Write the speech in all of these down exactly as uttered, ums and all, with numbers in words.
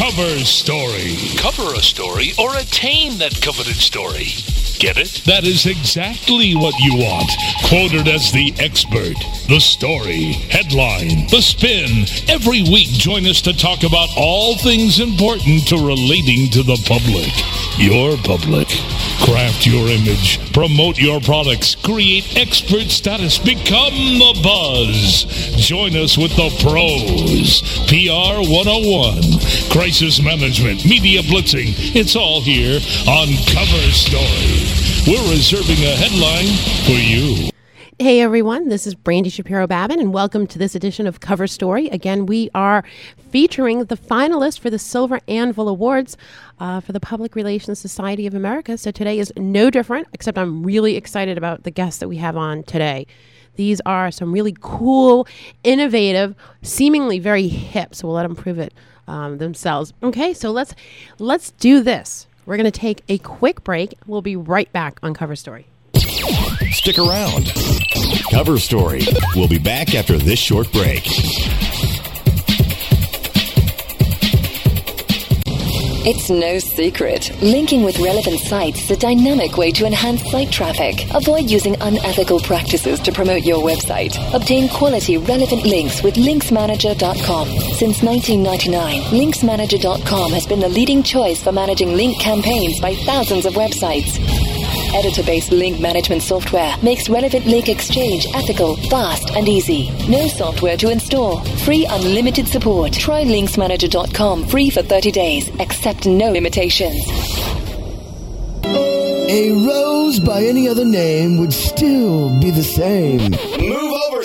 Cover story. Cover a story or attain that coveted story. Get it? That is exactly what you want. Quoted as the expert. The story. Headline. The spin. Every week, join us to talk about all things important to relating to the public. Your public. Craft your image. Promote your products. Create expert status. Become the buzz. Join us with the pros. P R one oh one. Crisis management. Media blitzing. It's all here on Cover Story. We're reserving a headline for you. Hey everyone, this is Brandi Shapiro-Babin and welcome to this edition of Cover Story. Again, we are featuring the finalists for the Silver Anvil Awards uh, for the Public Relations Society of America. So today is no different, except I'm really excited about the guests that we have on today. These are some really cool, innovative, seemingly very hip, so we'll let them prove it um, themselves. Okay, so let's let's do this. We're going to take a quick break. We'll be right back on Cover Story. Stick around. Cover Story. We'll be back after this short break. It's no secret. Linking with relevant sites is a dynamic way to enhance site traffic. Avoid using unethical practices to promote your website. Obtain quality relevant links with links manager dot com. Since nineteen ninety-nine, links manager dot com has been the leading choice for managing link campaigns by thousands of websites. Editor-based link management software makes relevant link exchange ethical, fast, and easy. No software to install. Free unlimited support. Try links manager dot com free for thirty days. Accept no limitations. A rose by any other name would still be the same. Move over,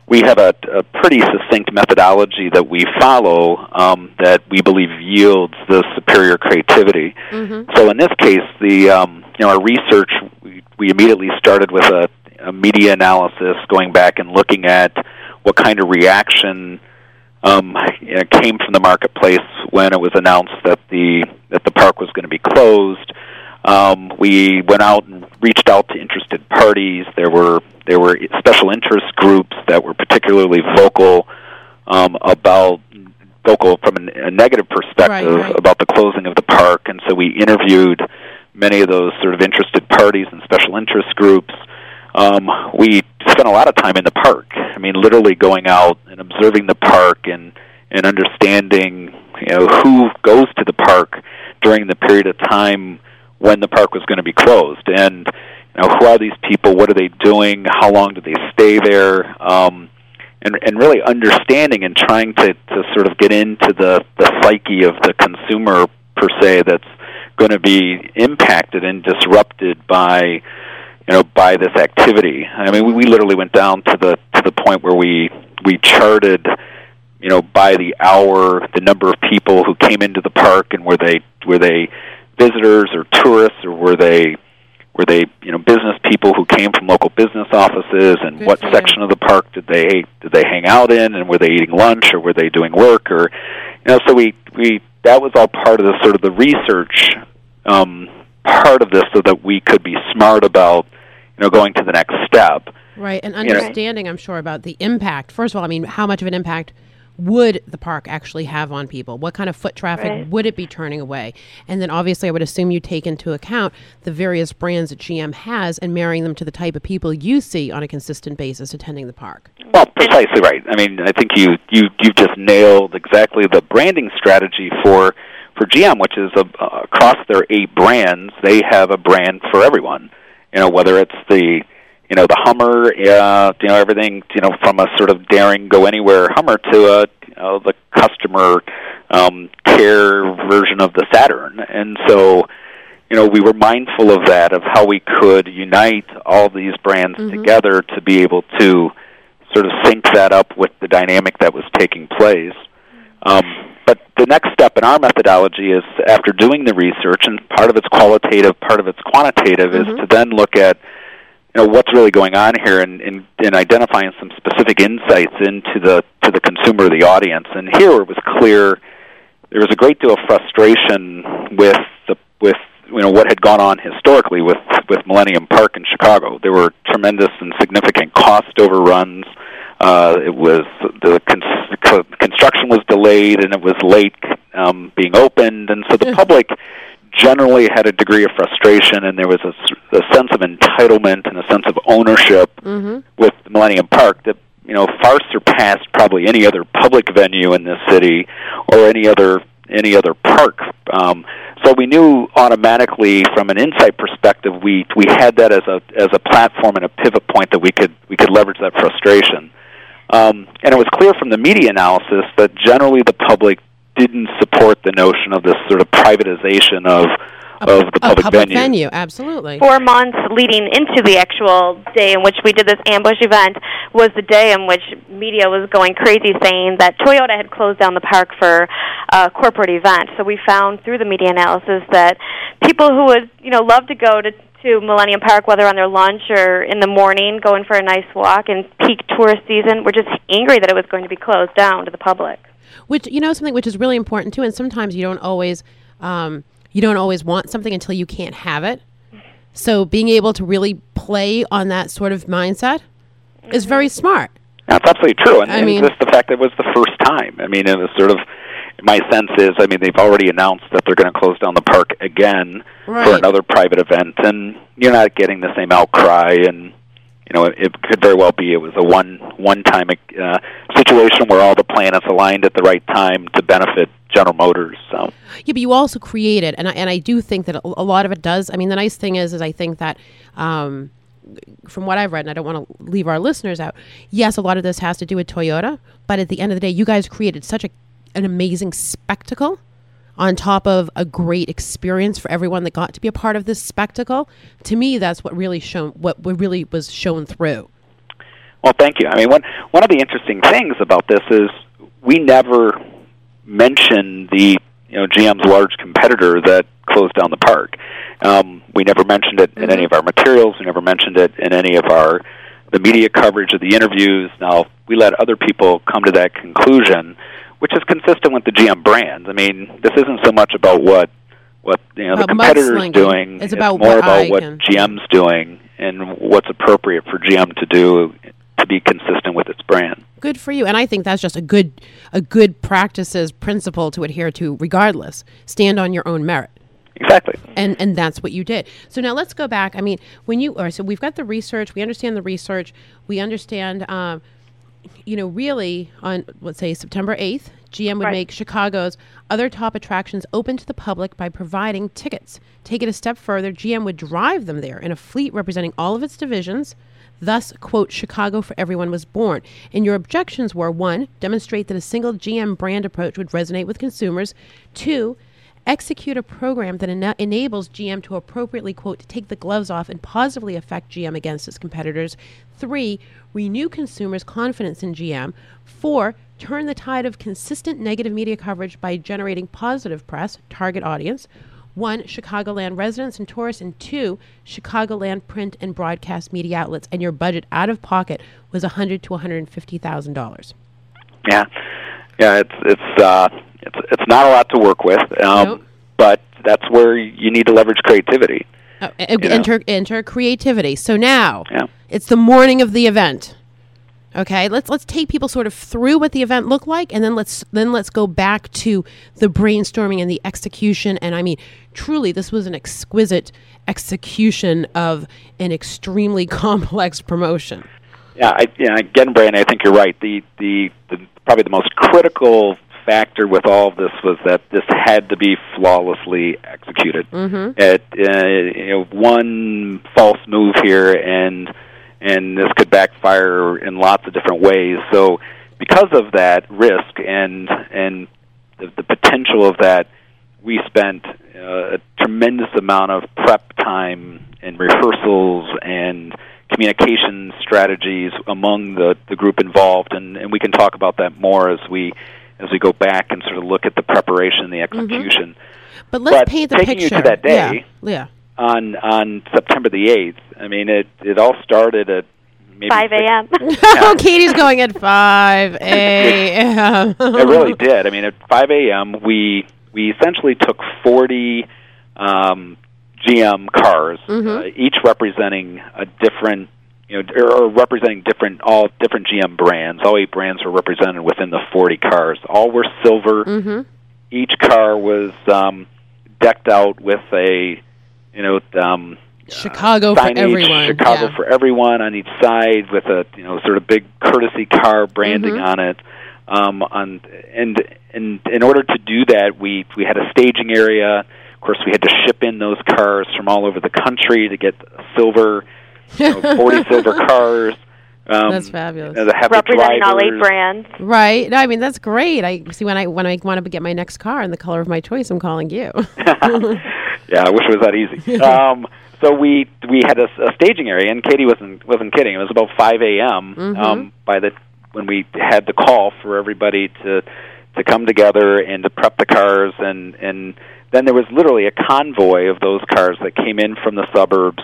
we have a, a pretty succinct methodology that we follow um, that we believe yields the superior creativity. Mm-hmm. So in this case, the um, you know our research, we, we immediately started with a, a media analysis, going back and looking at what kind of reaction um, you know, came from the marketplace when it was announced that the that the park was going to be closed. Um, we went out and reached out to interested parties. There were there were special interest groups that were particularly vocal um, about vocal from a, a negative perspective right, right. about the closing of the park, and so we interviewed many of those sort of interested parties and special interest groups. Um, we spent a lot of time in the park. I mean, literally going out and observing the park and, and understanding, you know, who goes to the park during the period of time when the park was going to be closed. And, you know, who are these people? What are they doing? How long do they stay there? Um, and, and really understanding and trying to, to sort of get into the, the psyche of the consumer, per se, that's going to be impacted and disrupted by... you know, by this activity. I mean, we, we literally went down to the to the point where we we charted, you know, by the hour, the number of people who came into the park, and were they were they visitors or tourists, or were they were they you know business people who came from local business offices, and what section of the park did they did they hang out in, and were they eating lunch, or were they doing work, or you know, so we we that was all part of the sort of the research um, part of this, so that we could be smart about. You know, going to the next step. Right, and understanding, you know, I'm sure, about the impact. First of all, I mean, how much of an impact would the park actually have on people? What kind of foot traffic right. would it be turning away? And then obviously I would assume you take into account the various brands that G M has and marrying them to the type of people you see on a consistent basis attending the park. Well, precisely right. I mean, I think you, you, you just nailed exactly the branding strategy for, for G M, which is a, uh, across their eight brands, they have a brand for everyone. You know, whether it's the, you know, the Hummer, uh, you know, everything, you know, from a sort of daring go anywhere Hummer to a, you know, the customer um, care version of the Saturn. And so, you know, we were mindful of that, of how we could unite all these brands mm-hmm. together to be able to sort of sync that up with the dynamic that was taking place. Um, but the next step in our methodology is, after doing the research, and part of it's qualitative, part of it's quantitative, mm-hmm. is to then look at, you know, what's really going on here, and, and, and identifying some specific insights into the to the consumer, the audience. And here it was clear there was a great deal of frustration with the with you know what had gone on historically with, with Millennium Park in Chicago. There were tremendous and significant cost overruns. Uh, it was the con- construction was delayed, and it was late um, being opened, and so the public generally had a degree of frustration, and there was a, a sense of entitlement and a sense of ownership mm-hmm. with Millennium Park that you know far surpassed probably any other public venue in this city or any other any other park. Um, so we knew automatically, from an insight perspective, we we had that as a as a platform and a pivot point that we could we could leverage that frustration. Um, and it was clear from the media analysis that generally the public didn't support the notion of this sort of privatization of of the public, public venue. venue. Absolutely. Four months leading into the actual day in which we did this ambush event was the day in which media was going crazy, saying that Toyota had closed down the park for a corporate event. So we found through the media analysis that people who would, you know, love to go to to Millennium Park, whether on their lunch or in the morning, going for a nice walk in peak tourist season, we're just angry that it was going to be closed down to the public. Which, you know, something which is really important, too, and sometimes you don't always um, you don't always want something until you can't have it. So being able to really play on that sort of mindset mm-hmm. is very smart. That's absolutely true. And, I and mean, just the fact that it was the first time. I mean, it was sort of... My sense is, I mean, they've already announced that they're going to close down the park again right. for another private event, and you're not getting the same outcry. And you know, it, it could very well be it was a one one time uh, situation where all the planets aligned at the right time to benefit General Motors. So yeah, but you also create it, and I, and I do think that a lot of it does. I mean, the nice thing is, is I think that. Um, From what I've read, and I don't want to leave our listeners out. Yes, a lot of this has to do with Toyota, but at the end of the day, you guys created such a an amazing spectacle on top of a great experience for everyone that got to be a part of this spectacle. To me, that's what really shown what really was shown through. Well, thank you. I mean, one one of the interesting things about this is we never mentioned the you know G M's large competitor that closed down the park. Um, we never mentioned it mm-hmm. in any of our materials. We never mentioned it in any of our the media coverage of the interviews. Now, we let other people come to that conclusion, which is consistent with the G M brands. I mean, this isn't so much about what what you know the competitor's doing. It's, it's about more what about I what can. G M's doing and what's appropriate for G M to do to be consistent with its brand. Good for you. And I think that's just a good a good practices principle to adhere to regardless. Stand on your own merit. Exactly. And and that's what you did. So now let's go back. I mean, when you or so we've got the research, we understand the research, we understand um, you know, really on let's say September eighth, G M would right. make Chicago's other top attractions open to the public by providing tickets. Take it a step further, G M would drive them there in a fleet representing all of its divisions. Thus, quote, Chicago for everyone was born. And your objections were, one, demonstrate that a single G M brand approach would resonate with consumers. Two, execute a program that ena- enables G M to appropriately, quote, take the gloves off and positively affect G M against its competitors. Three, renew consumers' confidence in G M. Four, turn the tide of consistent negative media coverage by generating positive press, target audience. One, Chicagoland residents and tourists, and two, Chicagoland print and broadcast media outlets, and your budget out of pocket was a hundred to one hundred and fifty thousand dollars. Yeah, yeah, it's it's uh, it's it's not a lot to work with, um, nope. but that's where you need to leverage creativity. Oh, enter, enter creativity. So now yeah. it's the morning of the event. Okay, let's let's take people sort of through what the event looked like, and then let's then let's go back to the brainstorming and the execution. And I mean, truly, this was an exquisite execution of an extremely complex promotion. Yeah, I, yeah. Again, Brandi, I think you're right. The, the the probably the most critical factor with all of this was that this had to be flawlessly executed. Mm-hmm. At uh, you know, one false move here and. And this could backfire in lots of different ways. So because of that risk and and the, the potential of that, we spent uh, a tremendous amount of prep time and rehearsals and communication strategies among the, the group involved. And, and we can talk about that more as we as we go back and sort of look at the preparation and the execution. Mm-hmm. But let's but paint the taking picture. You to that day, yeah. yeah. On on September the eighth, I mean, it, it all started at maybe five a.m. Oh, Katie's going at five a.m. It really did. I mean, at five a.m., we we essentially took forty um, G M cars, mm-hmm. uh, each representing a different, you know, or, or representing different, all different G M brands. All eight brands were represented within the forty cars. All were silver. Mm-hmm. Each car was um, decked out with a You know, um, Chicago uh, signage, for everyone. Chicago yeah. for everyone on each side, with a you know sort of big courtesy car branding mm-hmm. on it. Um, on and and in order to do that, we we had a staging area. Of course, we had to ship in those cars from all over the country to get silver, you know, forty silver cars. Um, that's fabulous. You know, representing all eight brands, right? No, I mean that's great. I see when I when I want to get my next car in the color of my choice, I'm calling you. Yeah, I wish it was that easy. um, so we we had a, a staging area, and Katie wasn't wasn't kidding. It was about five a.m. Mm-hmm. Um, by the when we had the call for everybody to to come together and to prep the cars, and and then there was literally a convoy of those cars that came in from the suburbs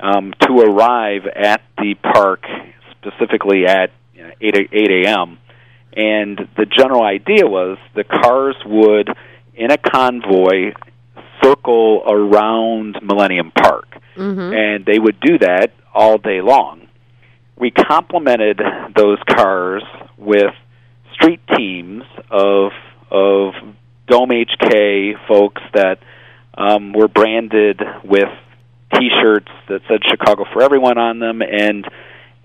um, to arrive at the park, specifically at you know, eight a.m. And the general idea was the cars would, in a convoy, circle around Millennium Park, mm-hmm. and they would do that all day long. We complemented those cars with street teams of of Dome H K folks that um, were branded with T-shirts that said Chicago for Everyone on them, and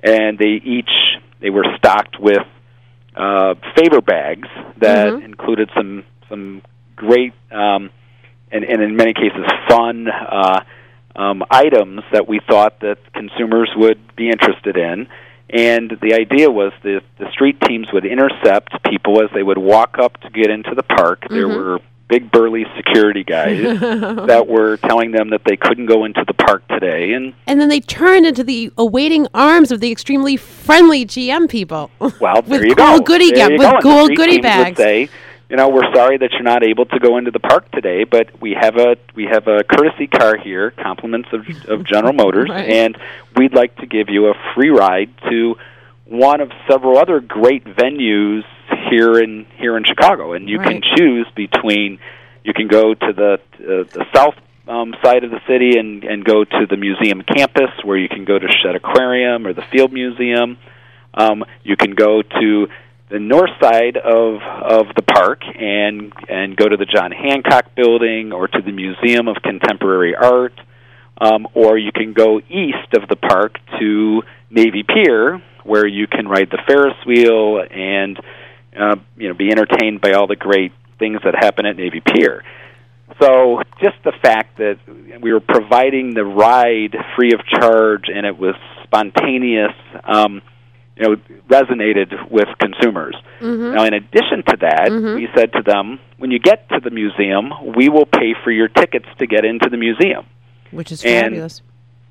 and they each they were stocked with uh, favor bags that mm-hmm. included some some great. Um, And, and in many cases, fun uh, um, items that we thought that consumers would be interested in. And the idea was the, the street teams would intercept people as they would walk up to get into the park. Mm-hmm. There were big, burly security guys that were telling them that they couldn't go into the park today. And and then they turned into the awaiting arms of the extremely friendly G M people. Well, there with you go. Goodie there you with go. Gold the goodie bags. You know, we're sorry that you're not able to go into the park today, but we have a we have a courtesy car here, compliments of, of General Motors, right. and we'd like to give you a free ride to one of several other great venues here in here in Chicago. And you right. can choose between you can go to the uh, the south um, side of the city and, and go to the museum campus, where you can go to Shedd Aquarium or the Field Museum. Um, you can go to the north side of of the park and and go to the John Hancock Building or to the Museum of Contemporary Art, um, or you can go east of the park to Navy Pier, where you can ride the Ferris wheel and uh, you know be entertained by all the great things that happen at Navy Pier. So just the fact that we were providing the ride free of charge and it was spontaneous, um, you know, resonated with consumers. Mm-hmm. Now, in addition to that, mm-hmm. we said to them, when you get to the museum, we will pay for your tickets to get into the museum. Which is and fabulous.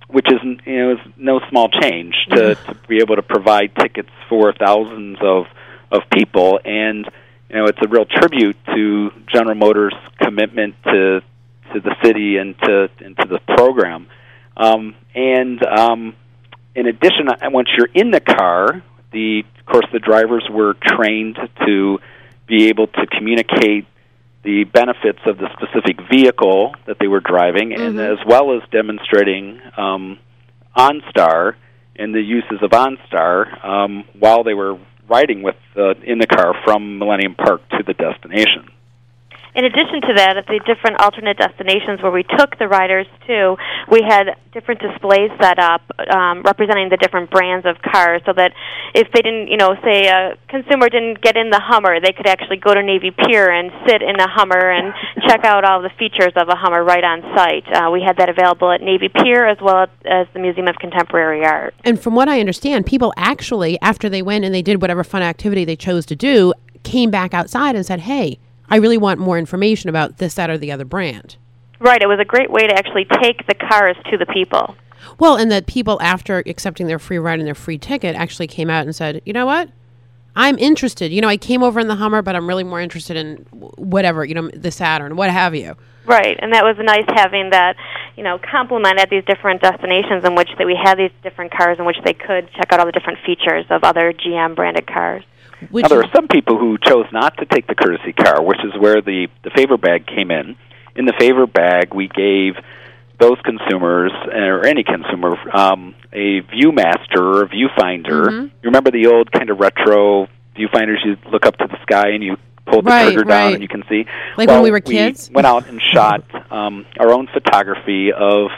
Which is, you know, is no small change to, to be able to provide tickets for thousands of, of people. And you know, it's a real tribute to General Motors' commitment to to the city and to and to the program. Um, and um, in addition, once you're in the car, the of course the drivers were trained to be able to communicate the benefits of the specific vehicle that they were driving, mm-hmm. and as well as demonstrating um, OnStar and the uses of OnStar um, while they were riding with uh, in the car from Millennium Park to the destination. In addition to that, at the different alternate destinations where we took the riders to, we had different displays set up um, representing the different brands of cars, so that if they didn't, you know, say a consumer didn't get in the Hummer, they could actually go to Navy Pier and sit in a Hummer and check out all the features of a Hummer right on site. Uh, we had that available at Navy Pier as well as the Museum of Contemporary Art. And from what I understand, people actually, after they went and they did whatever fun activity they chose to do, came back outside and said, hey, I really want more information about this, that, or the other brand. Right. It was a great way to actually take the cars to the people. Well, and the people, after accepting their free ride and their free ticket, actually came out and said, you know what? I'm interested. You know, I came over in the Hummer, but I'm really more interested in whatever, you know, the Saturn, what have you. Right. And that was nice having that, you know, compliment at these different destinations in which that we had these different cars in which they could check out all the different features of other G M-branded cars. Now, there are some people who chose not to take the courtesy car, which is where the, the favor bag came in. In the favor bag, we gave those consumers, or any consumer, um, a ViewMaster or viewfinder. Mm-hmm. You remember the old kind of retro viewfinders? You look up to the sky and you pull the right, trigger right. down and you can see. Like well, when we were kids? We went out and shot um, our own photography of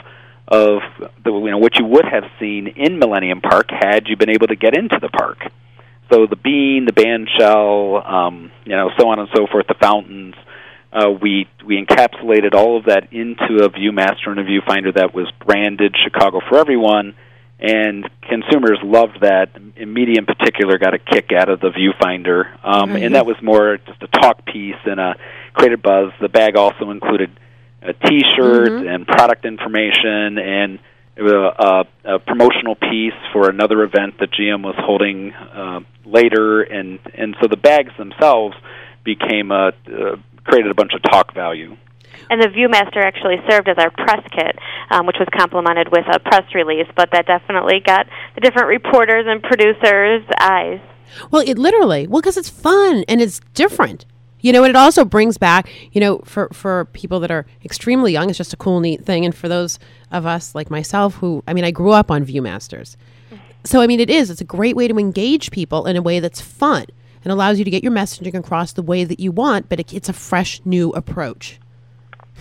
of the, you know, what you would have seen in Millennium Park had you been able to get into the park. So the bean, the band shell, um, you know, so on and so forth, the fountains. Uh, we we encapsulated all of that into a ViewMaster and a viewfinder that was branded Chicago for Everyone, and consumers loved that. And media in particular got a kick out of the viewfinder, um, mm-hmm. and that was more just a talk piece and a created buzz. The bag also included a T-shirt mm-hmm. and product information and. It was a, a, a promotional piece for another event that G M was holding uh, later, and, and so the bags themselves became a, uh, created a bunch of talk value. And the ViewMaster actually served as our press kit, um, which was complemented with a press release, but that definitely got the different reporters and producers' eyes. Well, it literally, well, because it's fun and it's different. You know, and it also brings back, you know, for, for people that are extremely young, it's just a cool, neat thing. And for those of us like myself who, I mean, I grew up on ViewMasters. So, I mean, it is. It's a great way to engage people in a way that's fun and allows you to get your messaging across the way that you want. But it, it's a fresh, new approach.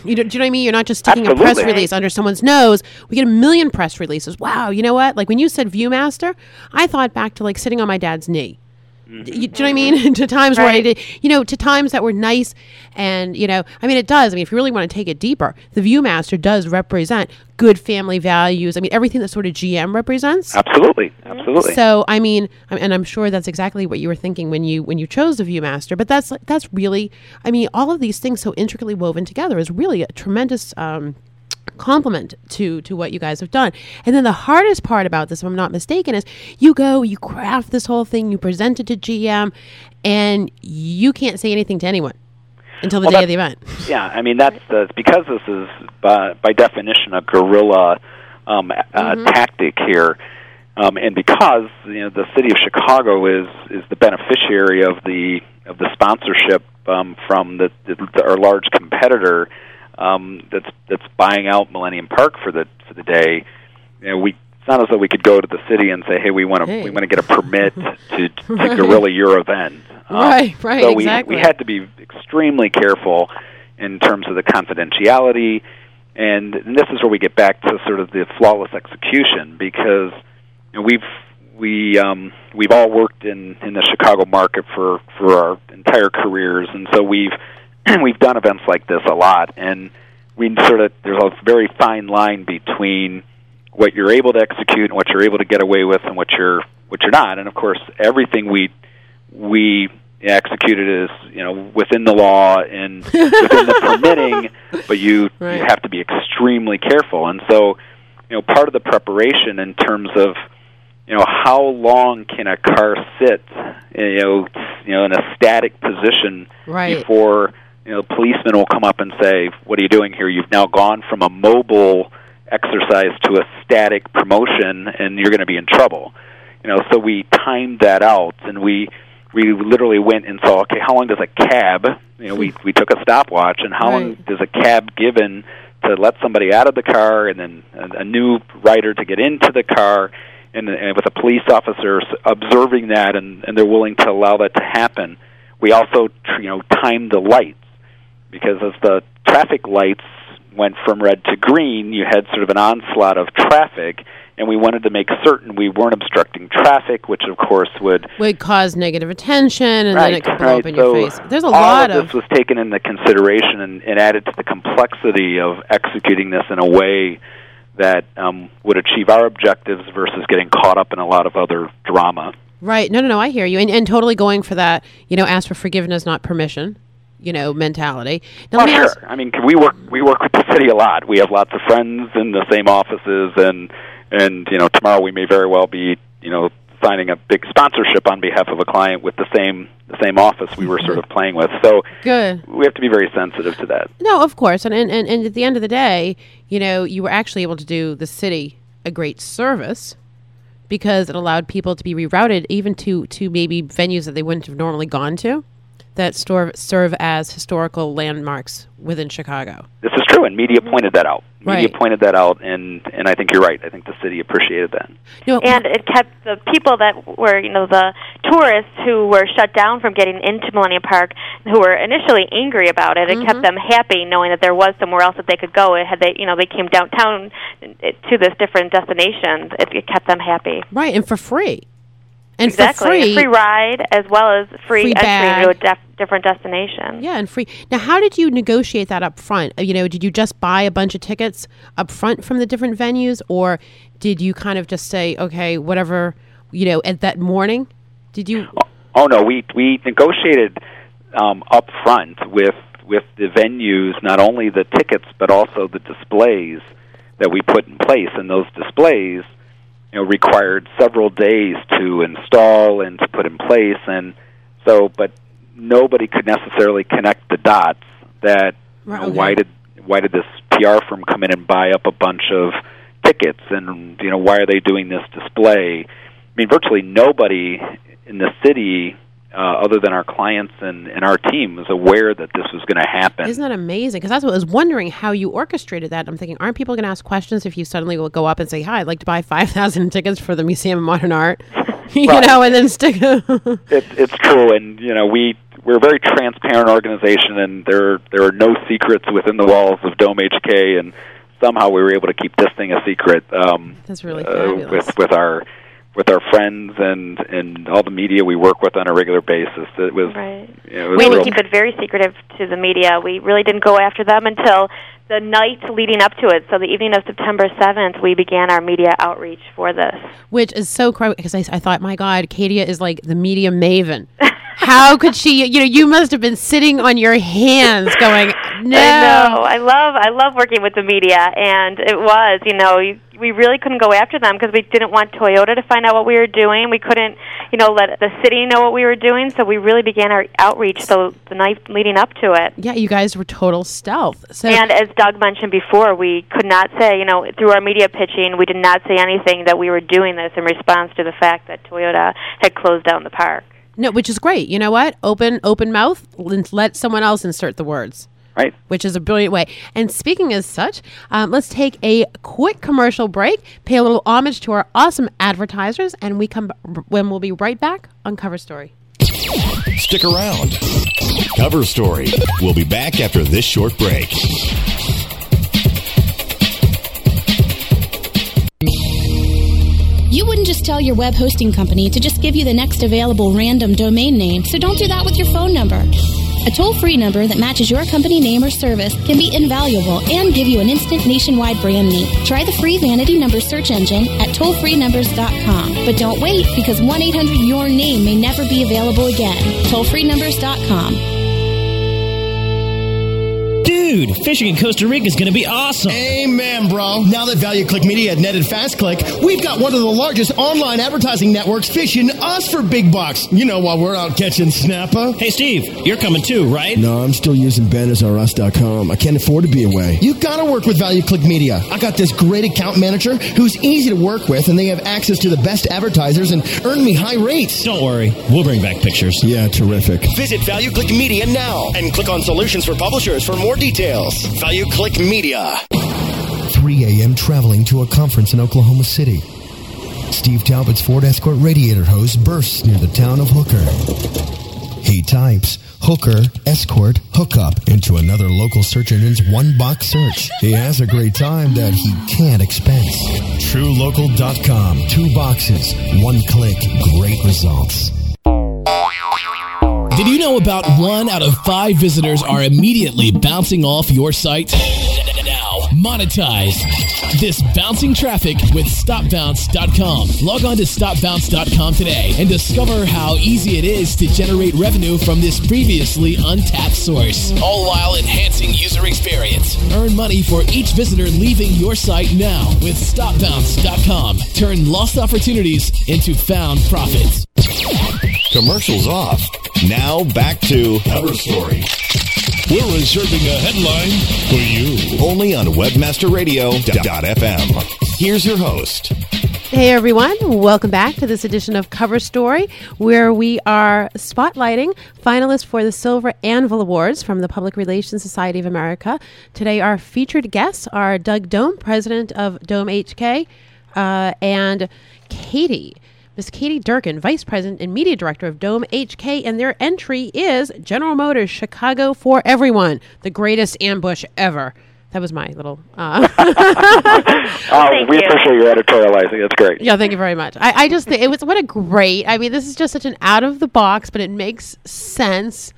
You know, do you know what I mean? You're not just sticking Absolutely. a press release under someone's nose. We get a million press releases. Wow, you know what? Like when you said ViewMaster, I thought back to like sitting on my dad's knee. Mm-hmm. Do you know what I mean? to times right. where I did, you know, to times that were nice and, you know, I mean, it does. I mean, if you really want to take it deeper, the ViewMaster does represent good family values. I mean, everything that sort of G M represents. Absolutely. Absolutely. So, I mean, and I'm sure that's exactly what you were thinking when you when you chose the ViewMaster. But that's that's really, I mean, all of these things so intricately woven together is really a tremendous um compliment to to what you guys have done. And then the hardest part about this, if I'm not mistaken, is you go, you craft this whole thing, you present it to G M, and you can't say anything to anyone until the well, day of the event. Yeah, I mean, that's uh, because this is, by, by definition, a guerrilla um, mm-hmm. uh, tactic here, um, and because you know the city of Chicago is is the beneficiary of the of the sponsorship um, from the, the, the our large competitor. Um, that's that's buying out Millennium Park for the for the day. You know, we It's not as though we could go to the city and say, hey, we want to hey. we want to get a permit to, to right. guerrilla your event. Um, right, right, so we, exactly. we had to be extremely careful in terms of the confidentiality, and, and this is where we get back to sort of the flawless execution, because you know, we've we um, we've all worked in, in the Chicago market for, for our entire careers, and so we've we've done events like this a lot, and we sort of there's a very fine line between what you're able to execute and what you're able to get away with and what you're what you're not. And of course, everything we we executed is, you know, within the law and within the permitting, but you, right. you have to be extremely careful. And so, you know, part of the preparation in terms of, you know, how long can a car sit, you know, you know, in a static position right. before, you know, policemen will come up and say, "What are you doing here? You've now gone from a mobile exercise to a static promotion, and you're going to be in trouble." You know, so we timed that out, and we we literally went and saw, okay, how long does a cab? You know, we we took a stopwatch, and how right. long does a cab given to let somebody out of the car, and then a, a new rider to get into the car, and, and with a police officer observing that, and, and they're willing to allow that to happen. We also, you know, timed the lights, because as the traffic lights went from red to green, you had sort of an onslaught of traffic, and we wanted to make certain we weren't obstructing traffic, which of course would would cause negative attention, and right, then it could blow right. up in so your face. There's a lot of this was taken into consideration and, and added to the complexity of executing this in a way that um, would achieve our objectives versus getting caught up in a lot of other drama. Right. No, no, no. I hear you, and, and totally going for that. You know, ask for forgiveness, not permission. You know, mentality. Now, well, me sure. Ask- I mean, we work we work with the city a lot. We have lots of friends in the same offices, and and you know, tomorrow we may very well be you know signing a big sponsorship on behalf of a client with the same the same office we were sort of playing with. So good. We have to be very sensitive to that. No, of course, and and, and and at the end of the day, you know, you were actually able to do the city a great service, because it allowed people to be rerouted even to to maybe venues that they wouldn't have normally gone to, that store, serve as historical landmarks within Chicago. This is true, and media pointed that out. Media right. pointed that out, and, and I think you're right. I think the city appreciated that. No, and it kept the people that were, you know, the tourists who were shut down from getting into Millennium Park, who were initially angry about it, it mm-hmm. kept them happy knowing that there was somewhere else that they could go. It had they, you know, they came downtown to this different destination. It, it kept them happy. Right, and for free. And exactly, for free, a free ride as well as free, free entry to a def- different destination. Yeah, and free. Now, how did you negotiate that up front? You know, did you just buy a bunch of tickets up front from the different venues, or did you kind of just say, okay, whatever, you know, at that morning? Did you? Oh, oh no, we we negotiated um, up front with with the venues, not only the tickets but also the displays that we put in place, and those displays, you know, required several days to install and to put in place, and so, but nobody could necessarily connect the dots that right, you know, okay. why did why did this P R firm come in and buy up a bunch of tickets, and you know, why are they doing this display? I mean, virtually nobody in the city, uh, other than our clients and, and our team, was aware that this was going to happen. Isn't that amazing? Because that's what I was wondering, how you orchestrated that. I'm thinking, aren't people going to ask questions if you suddenly will go up and say, hi, I'd like to buy five thousand tickets for the Museum of Modern Art, you right. know, and then stick it, it's true, and, you know, we, we're a very transparent organization, and there, there are no secrets within the walls of Dome H K, and somehow we were able to keep this thing a secret. Um, that's really fabulous. Uh, with, with our... with our friends and, and all the media we work with on a regular basis. It was, right. you know, it was we had to keep it very secretive to the media. We really didn't go after them until the night leading up to it. So the evening of September seventh, we began our media outreach for this. Which is so crazy, because I, I thought, my God, Katie is like the media maven. How could she, you know, you must have been sitting on your hands going, no. I know. I love, I love working with the media, and it was, you know, you, we really couldn't go after them because we didn't want Toyota to find out what we were doing. We couldn't, you know, let the city know what we were doing, so we really began our outreach so the night leading up to it. Yeah, you guys were total stealth. So, and as Doug mentioned before, we could not say, you know, through our media pitching, we did not say anything that we were doing this in response to the fact that Toyota had closed down the park. No, which is great. You know what? Open open mouth, let someone else insert the words. Right. Which is a brilliant way. And speaking as such, um, let's take a quick commercial break, pay a little homage to our awesome advertisers, and we come when we'll be right back on Cover Story. Stick around. Cover Story. We'll be back after this short break. You wouldn't just tell your web hosting company to just give you the next available random domain name, so don't do that with your phone number. A toll-free number that matches your company name or service can be invaluable and give you an instant nationwide brand name. Try the free vanity number search engine at toll free numbers dot com. But don't wait, because one eight hundred your name may never be available again. toll free numbers dot com. Dude, fishing in Costa Rica is going to be awesome. Amen, bro. Now that ValueClick Media had netted FastClick, we've got one of the largest online advertising networks fishing us for big bucks. You know, while we're out catching snapper. Hey, Steve, you're coming too, right? No, I'm still using banners r us dot com. I can't afford to be away. You got to work with ValueClick Media. I got this great account manager who's easy to work with, and they have access to the best advertisers and earn me high rates. Don't worry. We'll bring back pictures. Yeah, terrific. Visit ValueClick Media now and click on Solutions for Publishers for more details. Value Click Media. three a.m. traveling to a conference in Oklahoma City. Steve Talbot's Ford Escort radiator hose bursts near the town of Hooker. He types Hooker Escort Hookup into another local search engine's one-box search. He has a great time that he can't expense. true local dot com. Two boxes, one click, great results. Did you know about one out of five visitors are immediately bouncing off your site? Now, monetize this bouncing traffic with stop bounce dot com. Log on to stop bounce dot com today and discover how easy it is to generate revenue from this previously untapped source, all while enhancing user experience. Earn money for each visitor leaving your site now with stop bounce dot com. Turn lost opportunities into found profits. Commercials off. Now back to Cover Story. We're reserving a headline for you. Only on webmaster radio dot f m. Here's your host. Hey everyone, welcome back to this edition of Cover Story, where we are spotlighting finalists for the Silver Anvil Awards from the Public Relations Society of America. Today our featured guests are Doug Dome, president of Dome H K, uh, and Katie Miss Katie Durkin, Vice President and Media Director of Dome H K, and their entry is General Motors Chicago for Everyone, the greatest ambush ever. That was my little... Uh. oh, we you. appreciate your editorializing. That's great. Yeah, thank you very much. I, I just think it was, what a great... I mean, this is just such an out-of-the-box, but it makes sense,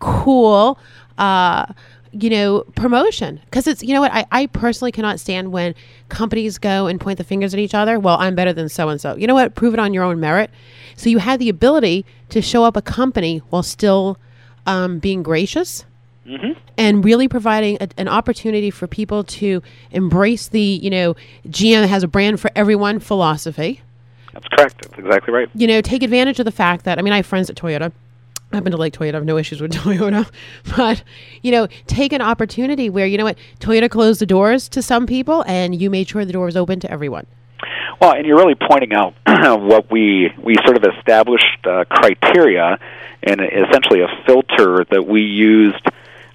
cool, uh, you know, promotion. Because it's, you know what, I, I personally cannot stand when companies go and point the fingers at each other. Well, I'm better than so-and-so. You know what? Prove it on your own merit. So you had the ability to show up a company while still um, being gracious mm-hmm. and really providing a, an opportunity for people to embrace the, you know, G M has a brand for everyone philosophy. That's correct. That's exactly right. You know, take advantage of the fact that, I mean, I have friends at Toyota. I've been to like Toyota. I have no issues with Toyota. But, you know, take an opportunity where, you know what, Toyota closed the doors to some people and you made sure the door was open to everyone. Well, and you're really pointing out what we, we sort of established uh, criteria and essentially a filter that we used.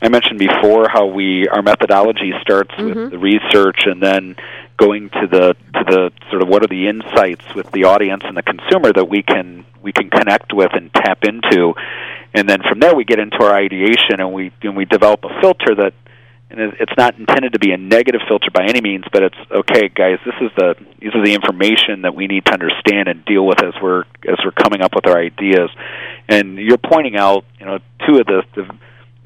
I mentioned before how we our methodology starts mm-hmm. with the research and then going to the to the sort of what are the insights with the audience and the consumer that we can we can connect with and tap into, and then from there we get into our ideation and we and we develop a filter that, and it's not intended to be a negative filter by any means, but it's okay, guys. This is the these are the information that we need to understand and deal with as we're as we're coming up with our ideas. And you're pointing out, you know, two of the, the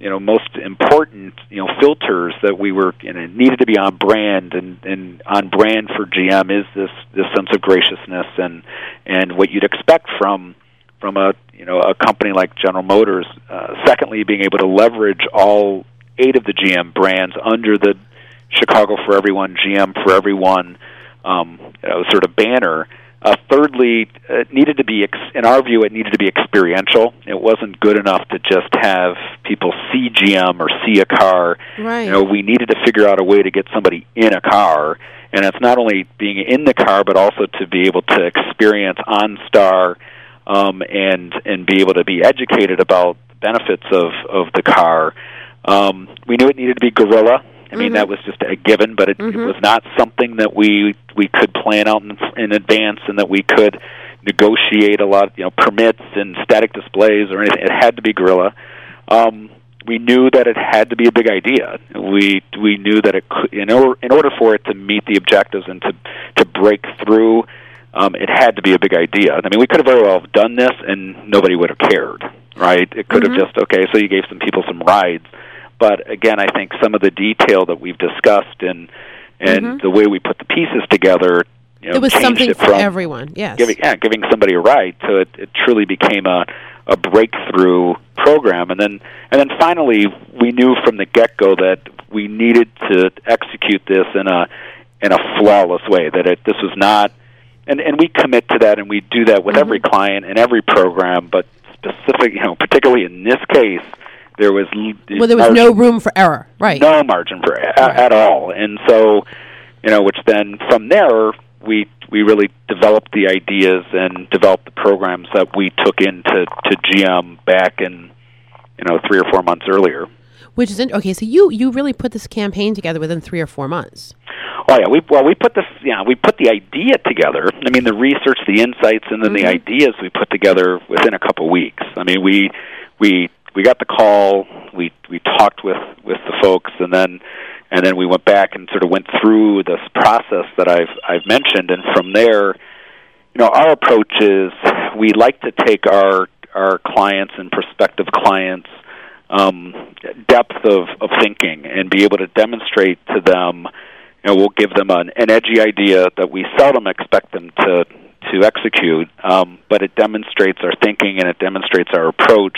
you know, most important, you know, filters that we were, and it needed to be on brand, and, and on brand for G M is this, this sense of graciousness and, and what you'd expect from, from a, you know, a company like General Motors. Uh, secondly, being able to leverage all eight of the G M brands under the Chicago for Everyone, G M for Everyone, um, you know, sort of banner. Uh, thirdly, it needed to be, ex- in our view, it needed to be experiential. It wasn't good enough to just have people see G M or see a car. Right. You know, we needed to figure out a way to get somebody in a car, and it's not only being in the car, but also to be able to experience OnStar um, and and be able to be educated about the benefits of, of the car. Um, we knew it needed to be guerrilla. I mean, mm-hmm. that was just a given, but it, mm-hmm. it was not something that we we could plan out in, in advance, and that we could negotiate a lot of, you know, permits and static displays or anything. It had to be guerrilla. Um, we knew that it had to be a big idea. We we knew that it could, in, or, in order for it to meet the objectives and to to break through, um, it had to be a big idea. I mean, we could have very well done this, and nobody would have cared, right? It could mm-hmm. have just, okay, so you gave some people some rides. But again, I think some of the detail that we've discussed and and mm-hmm. the way we put the pieces together, you know, it was something it for everyone. Yes, giving, yeah, giving somebody a ride, so it, it truly became a, a breakthrough program. And then and then finally, we knew from the get-go that we needed to execute this in a in a flawless way. That it, this was not, and and we commit to that, and we do that with mm-hmm. every client and every program, but specific, you know, particularly in this case. There was well, there was margin, no room for error, right? No margin for a- right. at all, and so, you know, which then from there we we really developed the ideas and developed the programs that we took into to G M back in, you know, three or four months earlier. Which is in, okay. So you, you really put this campaign together within three or four months. Oh yeah, we well we put this yeah we put the idea together. I mean, the research, the insights, and then mm-hmm. the ideas we put together within a couple weeks. I mean, we we. We got the call. We we talked with, with the folks, and then and then we went back and sort of went through this process that I've I've mentioned. And from there, you know, our approach is we like to take our our clients and prospective clients' um, depth of, of thinking and be able to demonstrate to them. You know, we'll give them an, an edgy idea that we seldom expect them to to execute, um, but it demonstrates our thinking and it demonstrates our approach.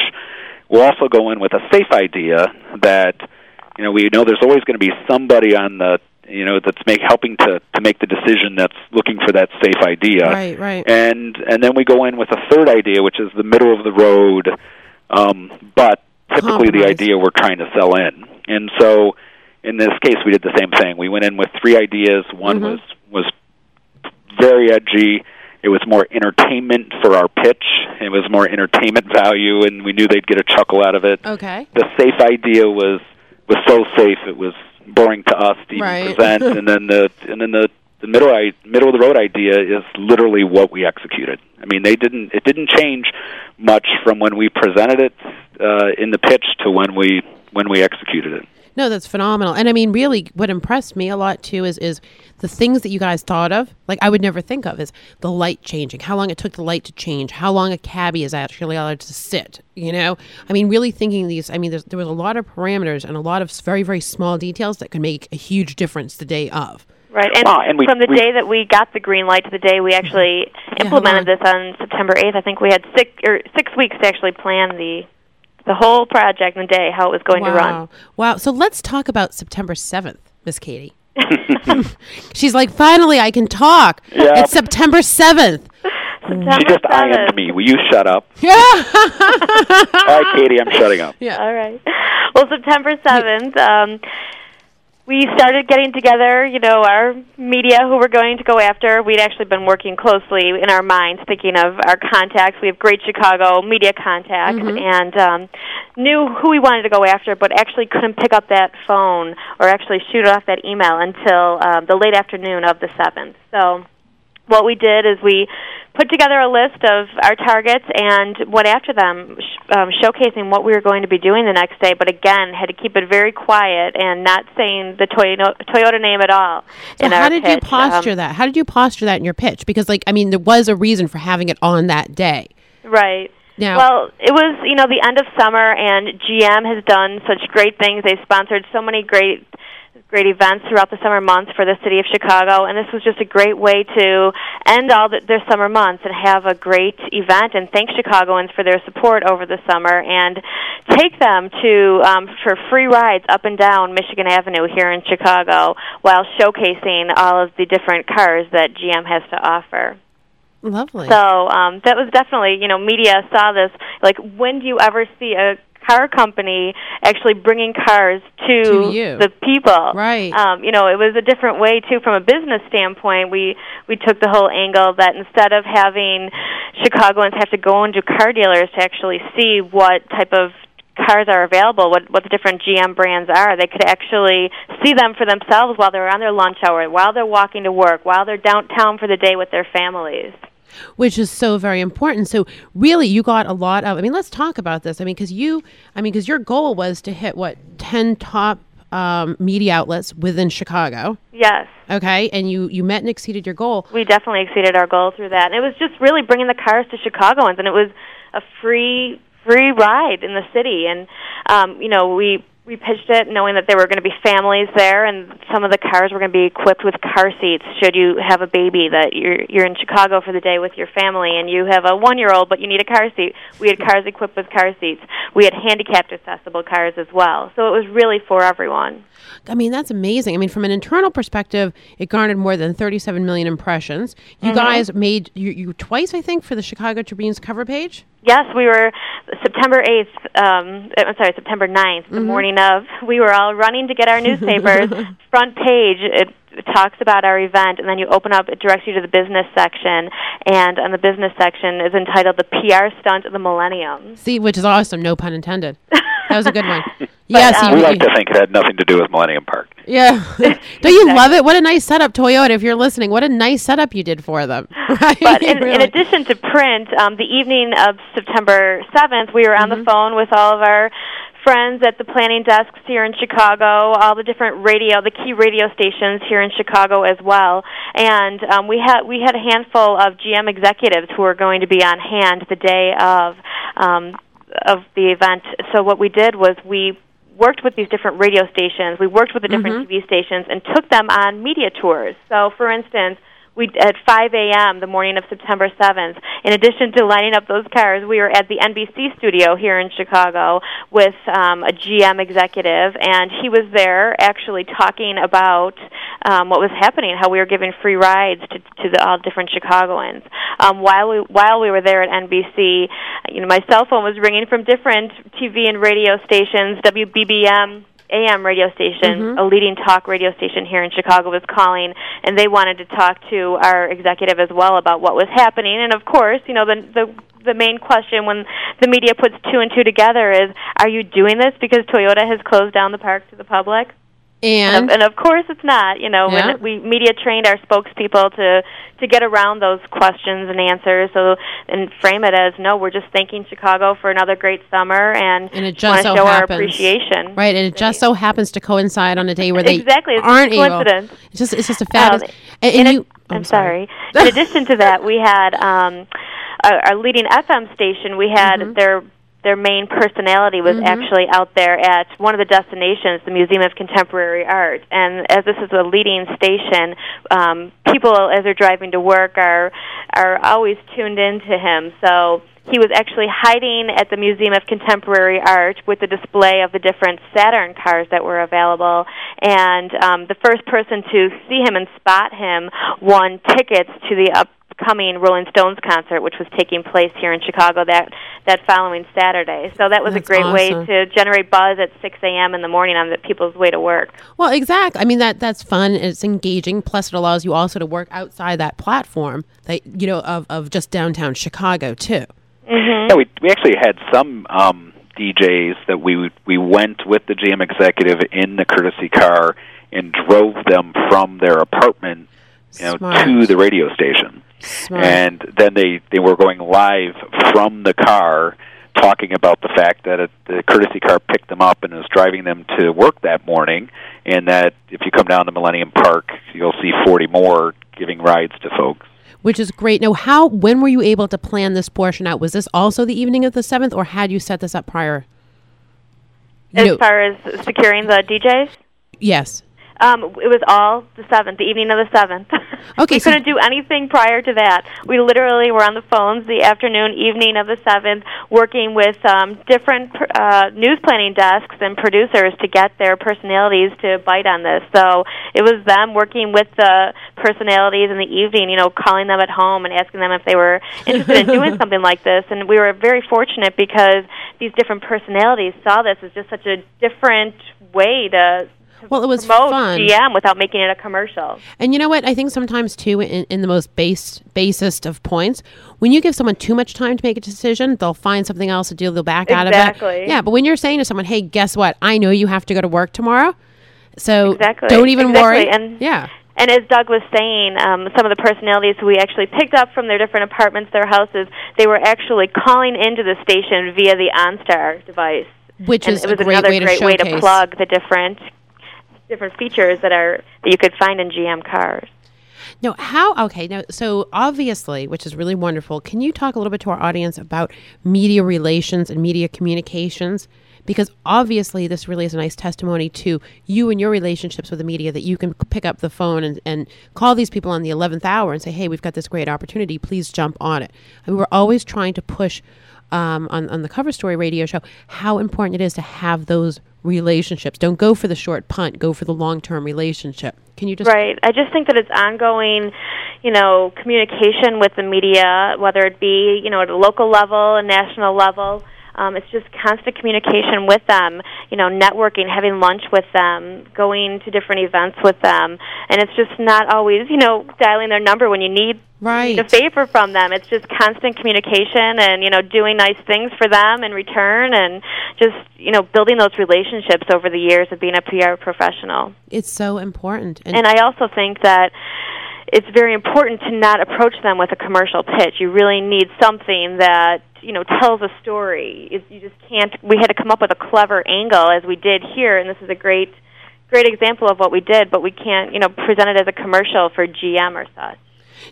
We'll also go in with a safe idea that, you know, we know there's always going to be somebody on the, you know, that's make, helping to, to make the decision that's looking for that safe idea. Right, right. And and then we go in with a third idea, which is the middle of the road, um, but typically Compromise. The idea we're trying to sell in. And so in this case, we did the same thing. We went in with three ideas. One mm-hmm. was was very edgy. It was more entertainment for our pitch. It was more entertainment value, and we knew they'd get a chuckle out of it. Okay. The safe idea was was so safe it was boring to us to even right. present. and then the and then the, the middle middle of the road idea is literally what we executed. I mean, they didn't it didn't change much from when we presented it uh, in the pitch to when we when we executed it. No, that's phenomenal. And I mean, really, what impressed me a lot, too, is is the things that you guys thought of, like I would never think of, is the light changing, how long it took the light to change, how long a cabbie is actually allowed to sit, you know? I mean, really thinking these, I mean, there was a lot of parameters and a lot of very, very small details that could make a huge difference the day of. Right, and, wow, and we, from the we, day that we got the green light to the day we actually yeah, implemented this on September eighth, I think we had six or six weeks to actually plan the... The whole project and day, how it was going wow. to run. Wow. So let's talk about September seventh, Miss Katie. She's like, finally, I can talk. Yep. It's September seventh. September she just I M'd me. Will you shut up? Yeah. All right, Katie, I'm shutting up. Yeah. All right. Well, September seventh, um, we started getting together, you know, our media who we're going to go after. We'd actually been working closely in our minds, thinking of our contacts. We have great Chicago media contacts mm-hmm. and um, knew who we wanted to go after, but actually couldn't pick up that phone or actually shoot off that email until um, the late afternoon of the seventh. So what we did is we put together a list of our targets and went after them, sh- um, showcasing what we were going to be doing the next day, but again, had to keep it very quiet and not saying the Toyota, Toyota name at all. So in how our did pitch. you posture um, that? How did you posture that in your pitch? Because, like, I mean, there was a reason for having it on that day. Right. Now, well, it was, you know, the end of summer, and G M has done such great things. They sponsored so many great great events throughout the summer months for the city of Chicago, and this was just a great way to end all the, their summer months and have a great event and thank Chicagoans for their support over the summer and take them to um, for free rides up and down Michigan Avenue here in Chicago while showcasing all of the different cars that G M has to offer. Lovely. So um, that was definitely, you know, media saw this, like, when do you ever see a car company actually bringing cars to, to you. the people. Right. Um, you know, it was a different way, too, from a business standpoint. We we took the whole angle that instead of having Chicagoans have to go into car dealers to actually see what type of cars are available, what, what the different G M brands are. They could actually see them for themselves while they're on their lunch hour, while they're walking to work, while they're downtown for the day with their families. Which is so very important. So really, you got a lot of, I mean, let's talk about this. I mean, because you, I mean, because your goal was to hit, what, ten top um, media outlets within Chicago? Yes. Okay, and you, you met and exceeded your goal. We definitely exceeded our goal through that. And it was just really bringing the cars to Chicagoans, and it was a free... free ride in the city, and um, you know, we we pitched it knowing that there were going to be families there, and some of the cars were going to be equipped with car seats should you have a baby that you're you're in Chicago for the day with your family and you have a one-year-old but you need a car seat. We had cars equipped with car seats. We had handicapped accessible cars as well. So it was really for everyone. I mean, that's amazing. I mean, from an internal perspective, it garnered more than thirty-seven million impressions. You mm-hmm. guys made, you, you twice, I think, for the Chicago Tribune's cover page? Yes, we were September eighth, um, I'm sorry, September ninth, the mm-hmm. morning of. We were all running to get our newspapers. Front page, it, it talks about our event, and then you open up, it directs you to the business section, and on the business section is entitled The P R Stunt of the Millennium. See, which is awesome, no pun intended. That was a good one. But, yes, um, we like to think it had nothing to do with Millennium Park. Yeah. Don't you exactly. love it? What a nice setup, Toyota, if you're listening. What a nice setup you did for them. Right? But in, really. in addition to print, um, the evening of September seventh, we were on mm-hmm. the phone with all of our friends at the planning desks here in Chicago, all the different radio, the key radio stations here in Chicago as well. And um, we had we had a handful of G M executives who were going to be on hand the day of um, of the event. So what we did was we worked with these different radio stations, we worked with the different mm-hmm. T V stations, and took them on media tours. So, for instance, we at five a.m. the morning of September seventh, in addition to lining up those cars, we were at the N B C studio here in Chicago with um, a G M executive, and he was there actually talking about um, what was happening, how we were giving free rides to, to the, all different Chicagoans. Um, while we while we were there at N B C, you know, my cell phone was ringing from different T V and radio stations. W B B M A M radio station, mm-hmm. a leading talk radio station here in Chicago, was calling, and they wanted to talk to our executive as well about what was happening. And of course, you know, the the, the main question when the media puts two and two together is, are you doing this because Toyota has closed down the park to the public? And, and, of, and of course it's not, you know, yeah. when we media trained our spokespeople to, to get around those questions and answers, so and frame it as, no, we're just thanking Chicago for another great summer and, and want to so show happens. Our appreciation. Right, and it just so happens to coincide on a day where they exactly, it's aren't able. Exactly, it's just It's just a fabulous... Um, and, and you, a, I'm, I'm sorry. sorry. In addition to that, we had um, our, our leading F M station, we had mm-hmm. their... Their main personality was mm-hmm. actually out there at one of the destinations, the Museum of Contemporary Art. And as this is a leading station, um, people, as they're driving to work, are are always tuned in to him. So he was actually hiding at the Museum of Contemporary Art with the display of the different Saturn cars that were available. And um, the first person to see him and spot him won tickets to the up. Coming Rolling Stones concert, which was taking place here in Chicago that, that following Saturday. So that was That's a great awesome. Way to generate buzz at six a.m. in the morning on the people's way to work. Well, exactly. I mean, that that's fun. It's engaging. Plus, it allows you also to work outside that platform, that, you know, of, of just downtown Chicago, too. Mm-hmm. Yeah, we we actually had some um, D Js that we we went with the G M executive in the courtesy car and drove them from their apartment you know, to the radio station. Smart. And then they, they were going live from the car talking about the fact that it, the courtesy car picked them up and was driving them to work that morning, and that if you come down to Millennium Park, you'll see forty more giving rides to folks. Which is great. Now, how when were you able to plan this portion out? Was this also the evening of the seventh, or had you set this up prior? You as know, far as securing the D Js? Yes. Um, it was all the seventh, the evening of the seventh. Okay, we so couldn't do anything prior to that. We literally were on the phones the afternoon, evening of the seventh, working with um, different uh, news planning desks and producers to get their personalities to bite on this. So it was them working with the personalities in the evening, you know, calling them at home and asking them if they were interested in doing something like this. And we were very fortunate because these different personalities saw this as just such a different way to... well, it was promote fun. G M without making it a commercial. And you know what? I think sometimes, too, in, in the most base, basest of points, when you give someone too much time to make a decision, they'll find something else to do. They'll back exactly. out of it. Exactly. Yeah, but when you're saying to someone, hey, guess what? I know you have to go to work tomorrow, so exactly. don't even exactly. worry. And yeah. And as Doug was saying, um, some of the personalities we actually picked up from their different apartments, their houses, they were actually calling into the station via the OnStar device. Which and is it was a great another way great to way to plug the different different features that are that you could find in G M cars. Now, how, okay, now, so obviously, which is really wonderful, can you talk a little bit to our audience about media relations and media communications? Because obviously this really is a nice testimony to you and your relationships with the media, that you can pick up the phone and, and call these people on the eleventh hour and say, hey, we've got this great opportunity. Please jump on it. I mean, we're always trying to push um, on, on the Cover Story radio show how important it is to have those relationships. Don't go for the short punt. Go for the long-term relationship. Can you just... Right. I just think that it's ongoing, you know, communication with the media, whether it be, you know, at a local level, a national level. Um, it's just constant communication with them, you know, networking, having lunch with them, going to different events with them. And it's just not always, you know, dialing their number when you need right. the favor from them. It's just constant communication and, you know, doing nice things for them in return and just, you know, building those relationships over the years of being a P R professional. It's so important. And, and I also think that it's very important to not approach them with a commercial pitch. You really need something that, you know, tells a story. It, you just can't, we had to come up with a clever angle as we did here, and this is a great great example of what we did, but we can't, you know, present it as a commercial for G M or such.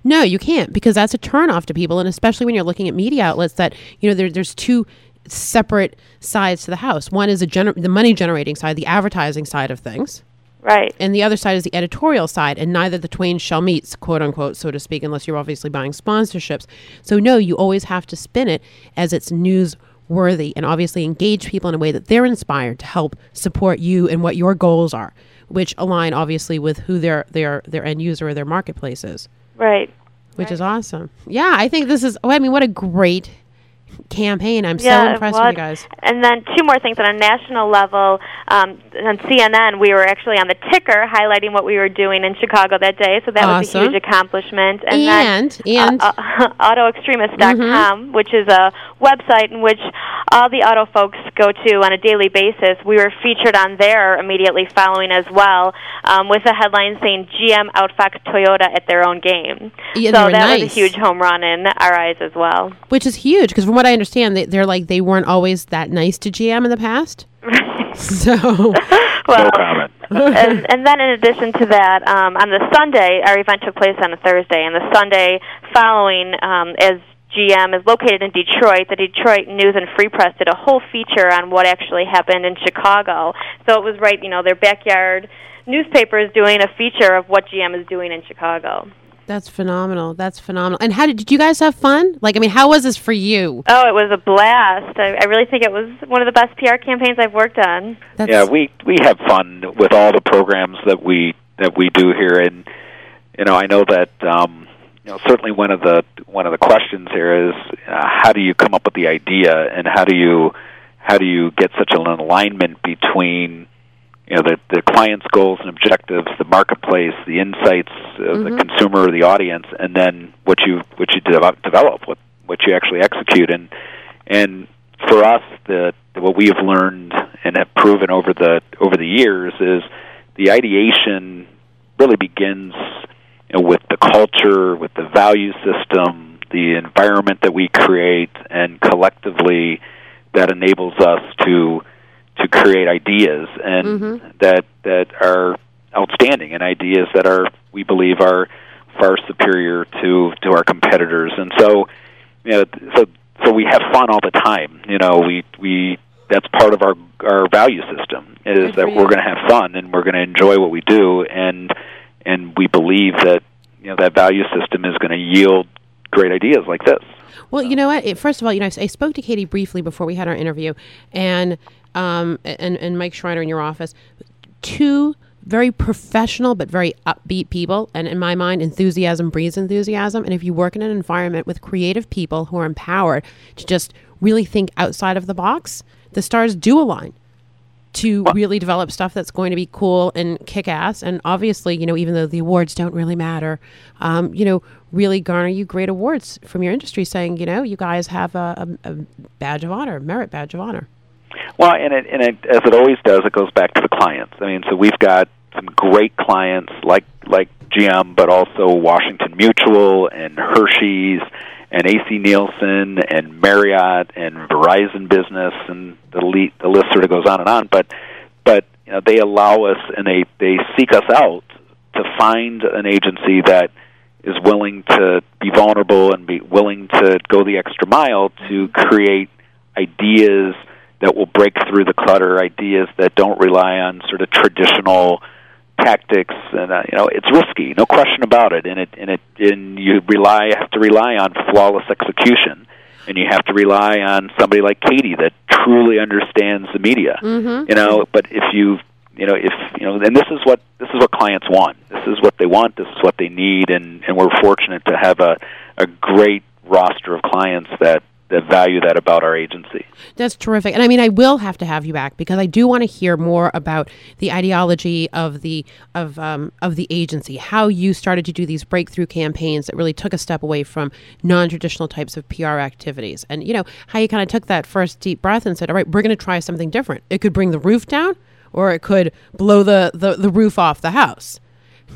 No, you can't, because that's a turnoff to people, and especially when you're looking at media outlets that, you know, there, there's two separate sides to the house. One is a gener- the money-generating side, the advertising side of things. Right. And the other side is the editorial side, and neither the twain shall meet, quote unquote, so to speak, unless you're obviously buying sponsorships. So, no, you always have to spin it as it's newsworthy and obviously engage people in a way that they're inspired to help support you and what your goals are, which align obviously with who their their, their end user or their marketplace is. Right. Which right. is awesome. Yeah, I think this is, oh, I mean, what a great campaign. I'm yeah, so impressed with you guys. And then two more things. On a national level, um, on C N N, we were actually on the ticker highlighting what we were doing in Chicago that day, so that awesome. was a huge accomplishment. And, and, then, and. Uh, uh, auto extremist dot com, mm-hmm. which is a website in which all the auto folks go to on a daily basis. We were featured on there immediately following as well, um, with a headline saying G M outfoxed Toyota at their own game. Yeah, so that nice. was a huge home run in our eyes as well. Which is huge, because from what I understand, they, they're like, they weren't always that nice to G M in the past. So, well, no comment. and, and then in addition to that, um, on the Sunday, our event took place on a Thursday, and the Sunday following, um, as G M is located in Detroit, the Detroit News and Free Press did a whole feature on what actually happened in Chicago. So it was right, you know, their backyard newspapers doing a feature of what G M is doing in Chicago. That's phenomenal. That's phenomenal. And how did, did you guys have fun? Like, I mean, how was this for you? Oh, it was a blast. I, I really think it was one of the best P R campaigns I've worked on. That's yeah, we we have fun with all the programs that we that we do here, and you know, I know that um, you know, certainly one of the one of the questions here is uh, how do you come up with the idea, and how do you how do you get such an alignment between, you know, the, the client's goals and objectives, the marketplace, the insights of mm-hmm. the consumer, the audience, and then what you what you develop, develop what what you actually execute. And and for us, the what we have learned and have proven over the over the years is the ideation really begins, you know, with the culture, with the value system, the environment that we create, and collectively that enables us to. to create ideas and mm-hmm. that that are outstanding, and ideas that are, we believe, are far superior to, to our competitors. And so, you know, so so we have fun all the time. You know, we we that's part of our our value system is that we're going to have fun and we're going to enjoy what we do, and and we believe that, you know, that value system is going to yield great ideas like this. Well, you know what? First of all, you know, I spoke to Katie briefly before we had our interview, and um, and, and Mike Schreiner in your office, two very professional but very upbeat people. And in my mind, enthusiasm breeds enthusiasm. And if you work in an environment with creative people who are empowered to just really think outside of the box, the stars do align. to well, really develop stuff that's going to be cool and kick-ass. And obviously, you know, even though the awards don't really matter, um, you know, really garner you great awards from your industry saying, you know, you guys have a, a, a badge of honor, a merit badge of honor. Well, and, it, and it, as it always does, it goes back to the clients. I mean, so we've got some great clients like like G M, but also Washington Mutual and Hershey's and A C Nielsen and Marriott and Verizon Business, and the, le- the list sort of goes on and on. But but you know, they allow us and they, they seek us out to find an agency that is willing to be vulnerable and be willing to go the extra mile to create ideas that will break through the clutter, ideas that don't rely on sort of traditional tactics. And uh, you know, it's risky, no question about it. And it and it and you rely have to rely on flawless execution, and you have to rely on somebody like Katie that truly understands the media. Mm-hmm. You know, but if you you know if you know, and this is what this is what clients want. This is what they want. This is what they need. And, and we're fortunate to have a a great roster of clients that. that value that about our agency. That's terrific. And I mean, I will have to have you back because I do want to hear more about the ideology of the of um, of the agency, how you started to do these breakthrough campaigns that really took a step away from non-traditional types of P R activities. And, you know, how you kind of took that first deep breath and said, all right, we're going to try something different. It could bring the roof down or it could blow the, the, the roof off the house.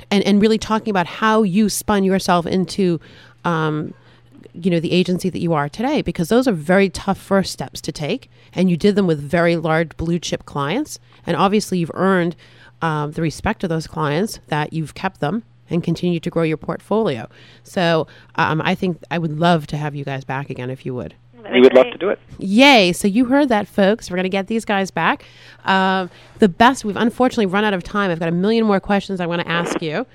And, and really talking about how you spun yourself into um you know, the agency that you are today, because those are very tough first steps to take. And you did them with very large blue chip clients. And obviously you've earned um, the respect of those clients that you've kept them and continue to grow your portfolio. So um, I think I would love to have you guys back again if you would. We would love to do it. Yay. So you heard that, folks. We're going to get these guys back. Uh, the best, we've unfortunately run out of time. I've got a million more questions I want to ask you.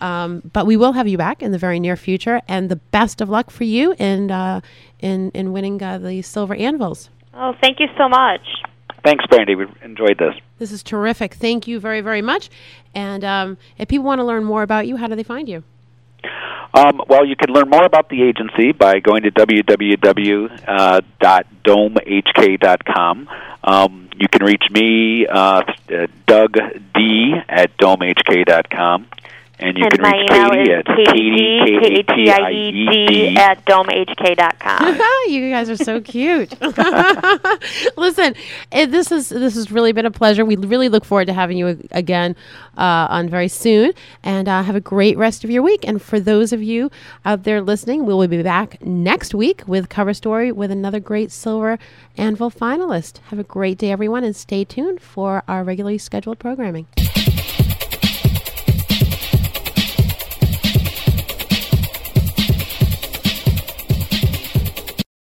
Um, but we will have you back in the very near future, and the best of luck for you in uh, in, in winning uh, the Silver Anvils. Oh, thank you so much. Thanks, Brandi. We enjoyed this. This is terrific. Thank you very, very much. And um, if people want to learn more about you, how do they find you? Um, well, you can learn more about the agency by going to w w w dot dome h k dot com. Um, you can reach me, uh, Doug D, at dome h k dot com. And you and can reach Katie at Katie, K A T I E D, at dome h k dot com. You guys are so cute. Listen, it, this is this has really been a pleasure. We really look forward to having you again uh, on very soon. And uh, have a great rest of your week. And for those of you out there listening, we will be back next week with Cover Story with another great Silver Anvil finalist. Have a great day, everyone, and stay tuned for our regularly scheduled programming.